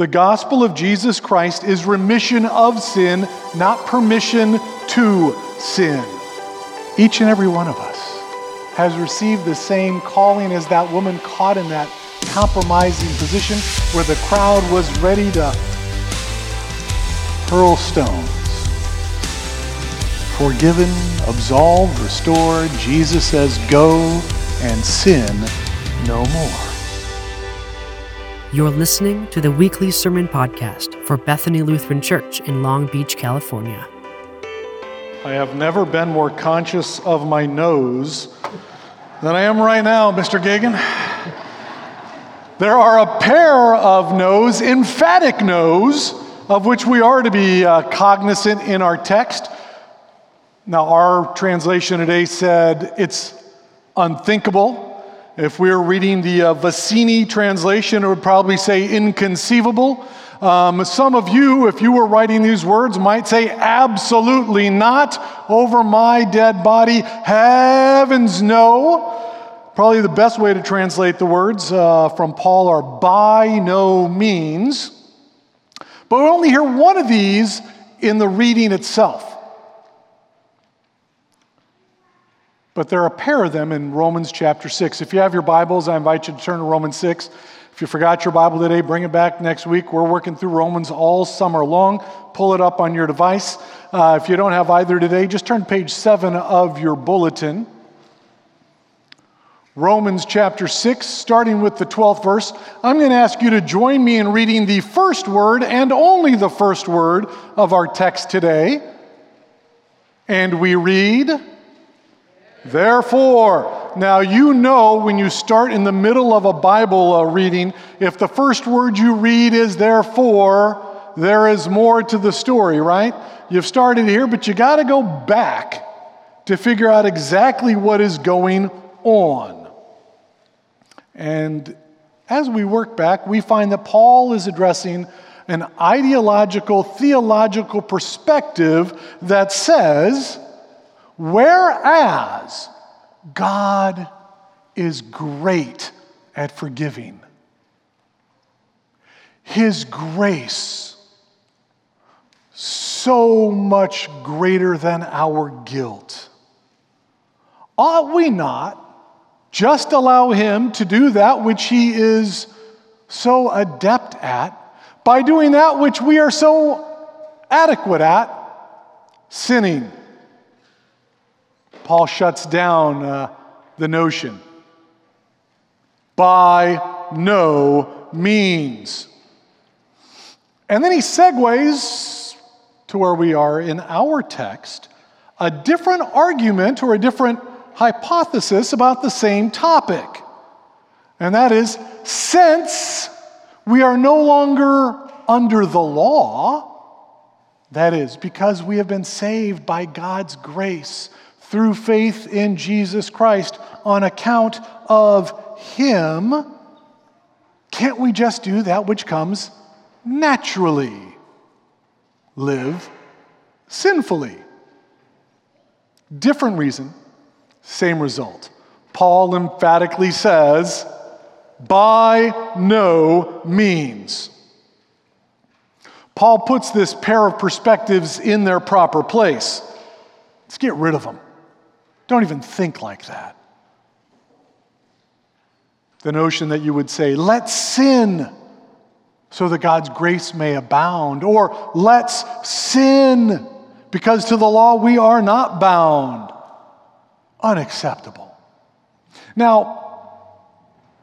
The gospel of Jesus Christ is remission of sin, not permission to sin. Each and every one of us has received the same calling as that woman caught in that compromising position where the crowd was ready to hurl stones. Forgiven, absolved, restored, Jesus says, go and sin no more. You're listening to the weekly sermon podcast for Bethany Lutheran Church in Long Beach, California. I have never been more conscious of my nose than I am right now, Mr. Gagan. There are a pair of no's, emphatic no's, of which we are to be cognizant in our text. Now, our translation today said it's unthinkable. If we were reading the Vicini translation, it would probably say inconceivable. Some of you, if you were writing these words, might say, absolutely not, over my dead body, heavens no. Probably the best way to translate the words from Paul are by no means. But we only hear one of these in the reading itself. But there are a pair of them in Romans chapter 6. If you have your Bibles, I invite you to turn to Romans 6. If you forgot your Bible today, bring it back next week. We're working through Romans all summer long. Pull it up on your device. If you don't have either today, just turn to page 7 of your bulletin. Romans chapter 6, starting with the 12th verse. I'm going to ask you to join me in reading the first word and only the first word of our text today. And we read... Therefore. Now, you know when you start in the middle of a Bible reading, if the first word you read is therefore, there is more to the story, right? You've started here, but you got to go back to figure out exactly what is going on. And as we work back, we find that Paul is addressing an ideological, theological perspective that says... Whereas God is great at forgiving, His grace so much greater than our guilt, ought we not just allow Him to do that which He is so adept at by doing that which we are so adequate at, sinning? Paul shuts down the notion. By no means. And then he segues to where we are in our text, a different argument or a different hypothesis about the same topic. And that is, since we are no longer under the law, that is, because we have been saved by God's grace through faith in Jesus Christ on account of Him, can't we just do that which comes naturally? Live sinfully. Different reason, same result. Paul emphatically says, by no means. Paul puts this pair of perspectives in their proper place. Let's get rid of them. Don't even think like that. The notion that you would say, let's sin so that God's grace may abound, or let's sin because to the law we are not bound. Unacceptable. Now,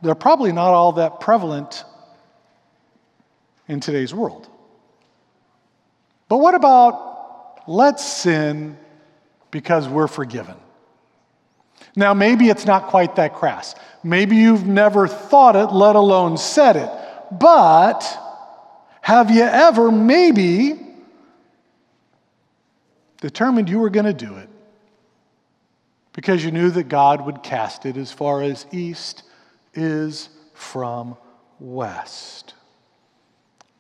they're probably not all that prevalent in today's world. But what about let's sin because we're forgiven? Now, maybe it's not quite that crass. Maybe you've never thought it, let alone said it. But have you ever maybe determined you were going to do it because you knew that God would cast it as far as east is from west?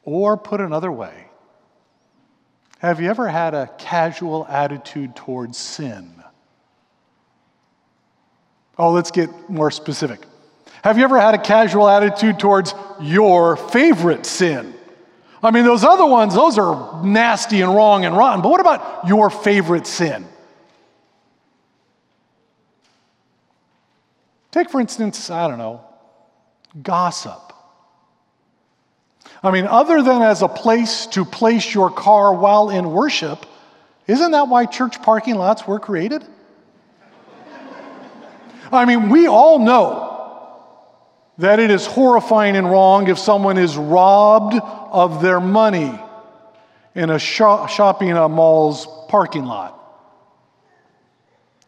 Or put another way, have you ever had a casual attitude towards sin? Oh, let's get more specific. Have you ever had a casual attitude towards your favorite sin? I mean, those other ones, those are nasty and wrong and rotten. But what about your favorite sin? Take, for instance, I don't know, gossip. I mean, other than as a place to place your car while in worship, isn't that why church parking lots were created? I mean, we all know that it is horrifying and wrong if someone is robbed of their money in a shopping mall's parking lot.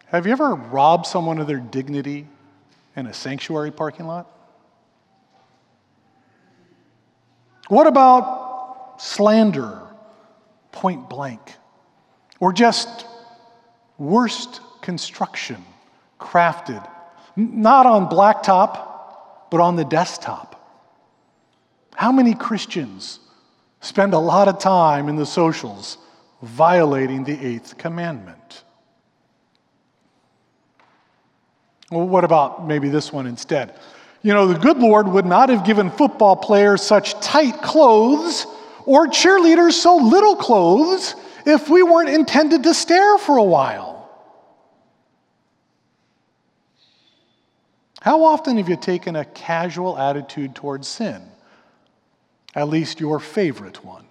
Have you ever robbed someone of their dignity in a sanctuary parking lot? What about slander, point blank, or just worst construction crafted, not on blacktop, but on the desktop? How many Christians spend a lot of time in the socials violating the 8th commandment? Well, what about maybe this one instead? You know, the good Lord would not have given football players such tight clothes or cheerleaders so little clothes if we weren't intended to stare for a while. How often have you taken a casual attitude towards sin? At least your favorite one.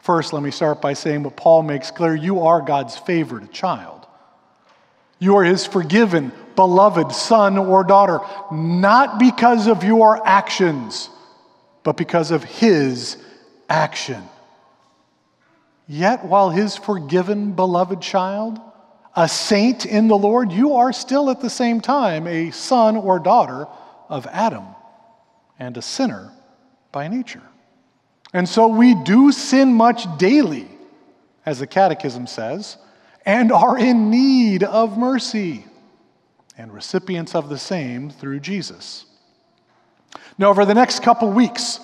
First, let me start by saying what Paul makes clear: you are God's favorite child. You are his forgiven, beloved son or daughter, not because of your actions, but because of his action. Yet, while his forgiven, beloved child, a saint in the Lord, you are still at the same time a son or daughter of Adam and a sinner by nature. And so we do sin much daily, as the Catechism says, and are in need of mercy and recipients of the same through Jesus. Now, over the next couple weeks,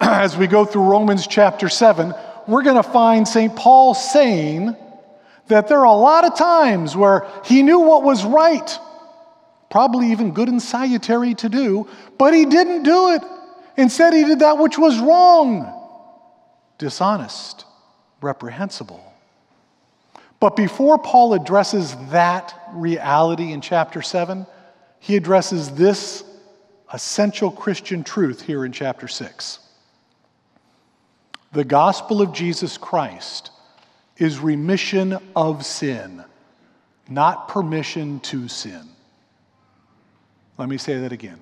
as we go through Romans chapter 7, we're going to find St. Paul saying that there are a lot of times where he knew what was right, probably even good and salutary to do, but he didn't do it. Instead, he did that which was wrong, dishonest, reprehensible. But before Paul addresses that reality in chapter 7, he addresses this essential Christian truth here in chapter 6. The gospel of Jesus Christ is remission of sin, not permission to sin. Let me say that again.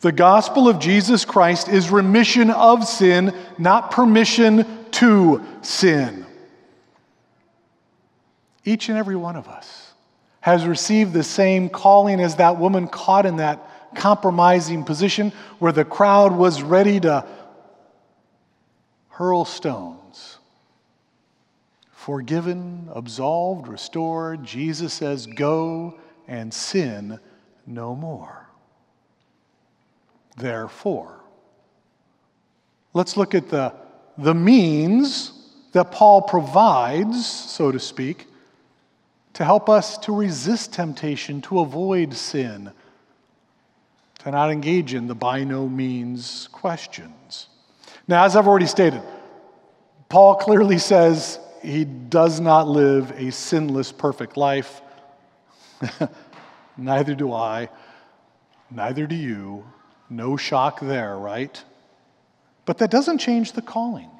The gospel of Jesus Christ is remission of sin, not permission to sin. Each and every one of us has received the same calling as that woman caught in that compromising position where the crowd was ready to hurl stones. Forgiven, absolved, restored, Jesus says, go and sin no more. Therefore, let's look at the means that Paul provides, so to speak, to help us to resist temptation, to avoid sin, to not engage in the by no means questions. Now, as I've already stated, Paul clearly says he does not live a sinless, perfect life. Neither do I. Neither do you. No shock there, right? But that doesn't change the calling.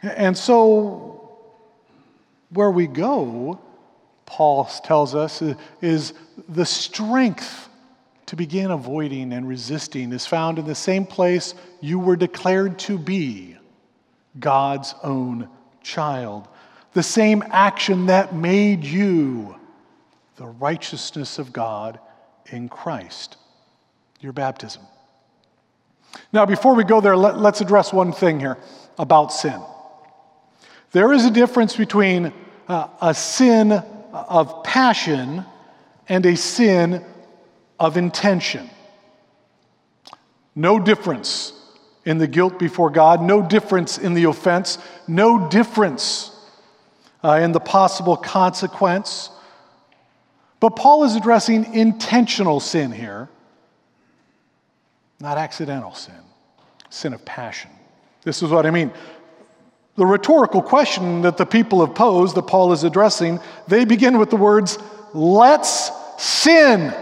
And so, where we go, Paul tells us, is the strength to begin avoiding and resisting is found in the same place you were declared to be, God's own child. The same action that made you the righteousness of God in Christ, your baptism. Now, before we go there, let's address one thing here about sin. There is a difference between a sin of passion and a sin of intention. No difference in the guilt before God, no difference in the offense, no difference in the possible consequence. But Paul is addressing intentional sin here, not accidental sin, sin of passion. This is what I mean. The rhetorical question that the people have posed, that Paul is addressing, they begin with the words, "Let's sin."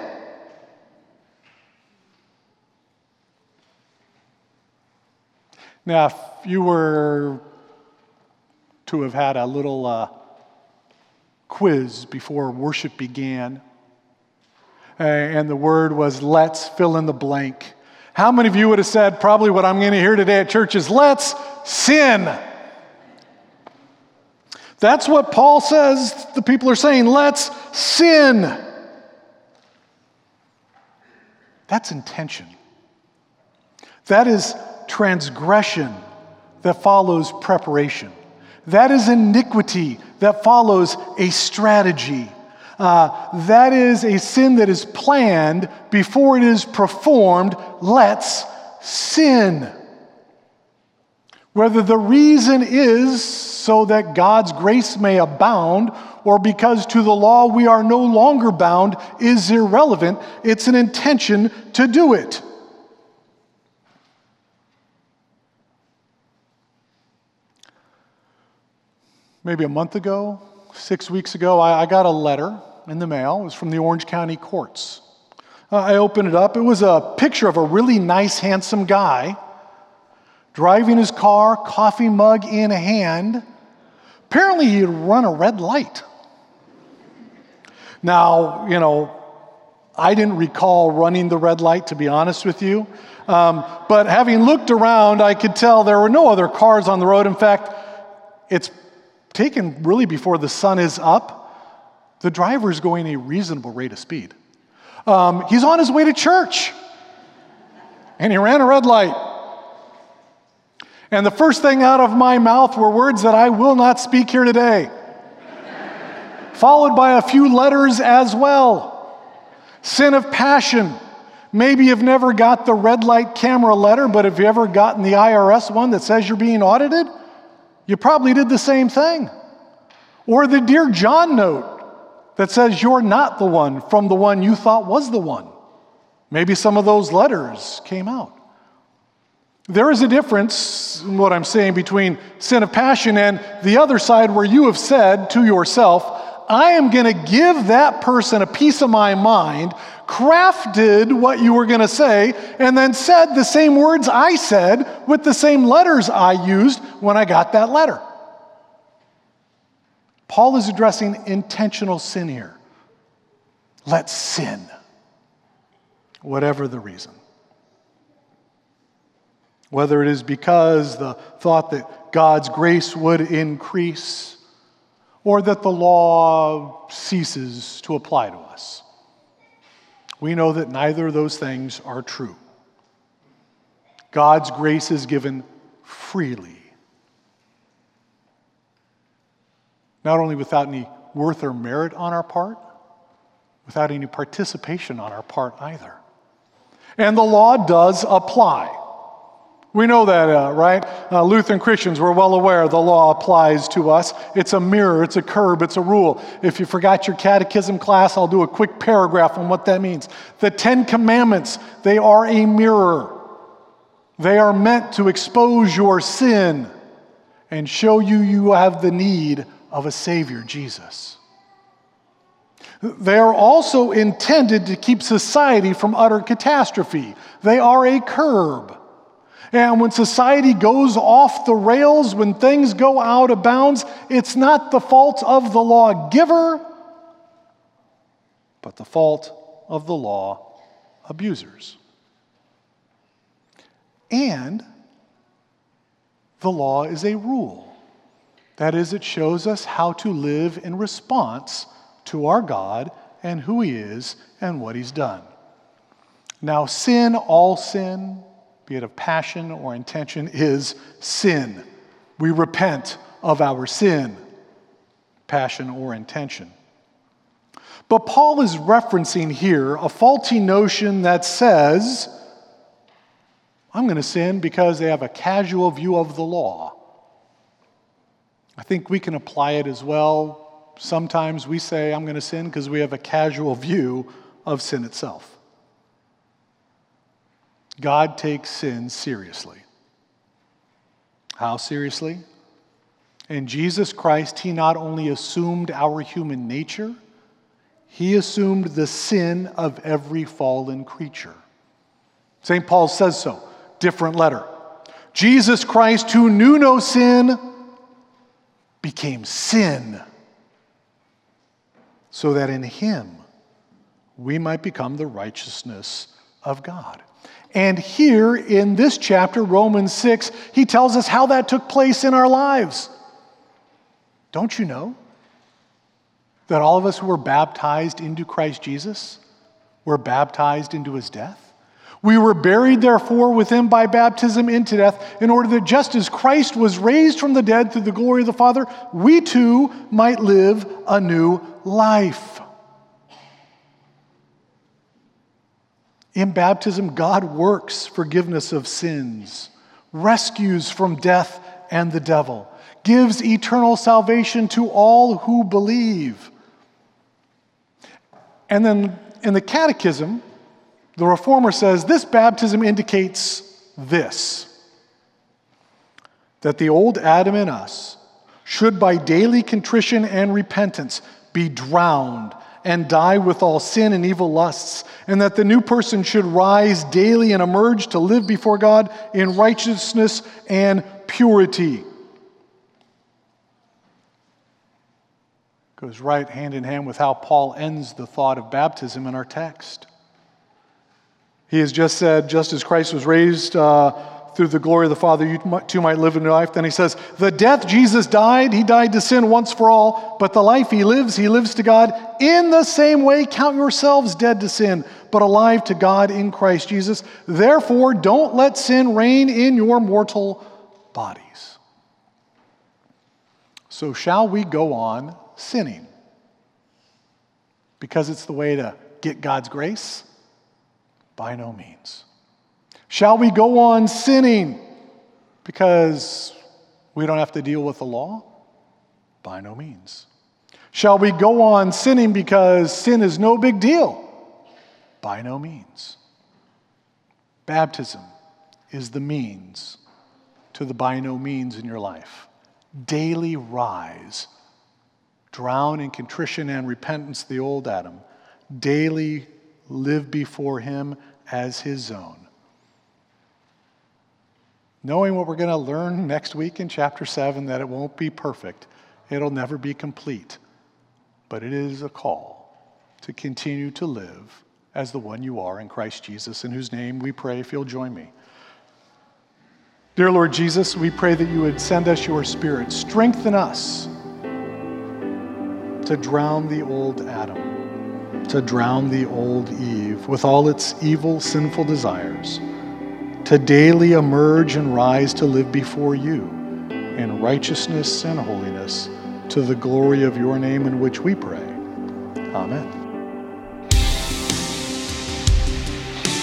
Now, if you were to have had a little quiz before worship began, and the word was, "Let's fill in the blank," how many of you would have said, probably what I'm going to hear today at church is, "Let's sin"? That's what Paul says the people are saying, "Let's sin." That's intention. That is transgression that follows preparation. That is iniquity that follows a strategy. That is a sin that is planned before it is performed. Let's sin. Whether the reason is so that God's grace may abound, or because to the law we are no longer bound, is irrelevant. It's an intention to do it. Maybe a month ago, 6 weeks ago, I got a letter in the mail. It was from the Orange County Courts. I opened it up. It was a picture of a really nice, handsome guy driving his car, coffee mug in hand. Apparently, he had run a red light. Now, you know, I didn't recall running the red light, to be honest with you. But having looked around, I could tell there were no other cars on the road. In fact, it's taken really before the sun is up. The driver's going a reasonable rate of speed. He's on his way to church, and he ran a red light. And the first thing out of my mouth were words that I will not speak here today, followed by a few letters as well. Sin of passion. Maybe you've never got the red light camera letter, but have you ever gotten the IRS one that says you're being audited? You probably did the same thing. Or the Dear John note that says you're not the one from the one you thought was the one. Maybe some of those letters came out. There is a difference, in what I'm saying, between sin of passion and the other side where you have said to yourself, I am going to give that person a piece of my mind, crafted what you were going to say, and then said the same words I said with the same letters I used when I got that letter. Paul is addressing intentional sin here. Let's sin, whatever the reason. Whether it is because the thought that God's grace would increase, or that the law ceases to apply to us. We know that neither of those things are true. God's grace is given freely, not only without any worth or merit on our part, without any participation on our part either. And the law does apply. We know that, right? Lutheran Christians, we're well aware the law applies to us. It's a mirror, it's a curb, it's a rule. If you forgot your catechism class, I'll do a quick paragraph on what that means. The Ten Commandments, they are a mirror. They are meant to expose your sin and show you have the need of a Savior, Jesus. They are also intended to keep society from utter catastrophe. They are a curb. And when society goes off the rails, when things go out of bounds, it's not the fault of the lawgiver, but the fault of the law abusers. And the law is a rule. That is, it shows us how to live in response to our God and who He is and what He's done. Now, sin, all sin, be it of passion or intention, is sin. We repent of our sin, passion or intention. But Paul is referencing here a faulty notion that says, I'm going to sin because they have a casual view of the law. I think we can apply it as well. Sometimes we say, I'm going to sin because we have a casual view of sin itself. God takes sin seriously. How seriously? In Jesus Christ, he not only assumed our human nature, he assumed the sin of every fallen creature. St. Paul says so, different letter. Jesus Christ, who knew no sin, became sin, so that in him we might become the righteousness of God. And here in this chapter, Romans 6, he tells us how that took place in our lives. Don't you know that all of us who were baptized into Christ Jesus were baptized into his death? We were buried, therefore, with him by baptism into death, in order that just as Christ was raised from the dead through the glory of the Father, we too might live a new life. In baptism, God works forgiveness of sins, rescues from death and the devil, gives eternal salvation to all who believe. And then in the Catechism, the Reformer says, this baptism indicates this, that the old Adam in us should by daily contrition and repentance be drowned and die with all sin and evil lusts, and that the new person should rise daily and emerge to live before God in righteousness and purity. Goes right hand in hand with how Paul ends the thought of baptism in our text. He has just said, just as Christ was raised through the glory of the Father, you too might live a new life. Then he says, the death Jesus died, he died to sin once for all, but the life he lives to God. In the same way, count yourselves dead to sin, but alive to God in Christ Jesus. Therefore, don't let sin reign in your mortal bodies. So shall we go on sinning? Because it's the way to get God's grace? By no means. Shall we go on sinning because we don't have to deal with the law? By no means. Shall we go on sinning because sin is no big deal? By no means. Baptism is the means to the by no means in your life. Daily rise, drown in contrition and repentance, the old Adam. Daily live before him as his own. Knowing what we're going to learn next week in chapter 7, that it won't be perfect, it'll never be complete, but it is a call to continue to live as the one you are in Christ Jesus, in whose name we pray, if you'll join me. Dear Lord Jesus, we pray that you would send us your Spirit. Strengthen us to drown the old Adam, to drown the old Eve with all its evil, sinful desires, to daily emerge and rise to live before you in righteousness and holiness, to the glory of your name, in which we pray. Amen.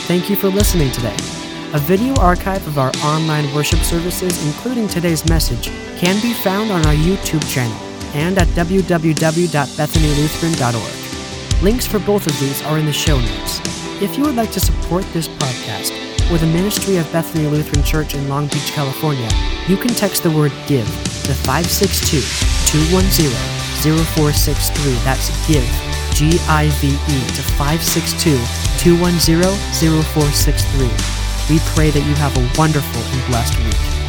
Thank you for listening today. A video archive of our online worship services, including today's message, can be found on our YouTube channel and at www.bethanylutheran.org. Links for both of these are in the show notes. If you would like to support this podcast or the ministry of Bethany Lutheran Church in Long Beach, California, you can text the word GIVE to 562-210-0463. That's GIVE, G-I-V-E, to 562-210-0463. We pray that you have a wonderful and blessed week.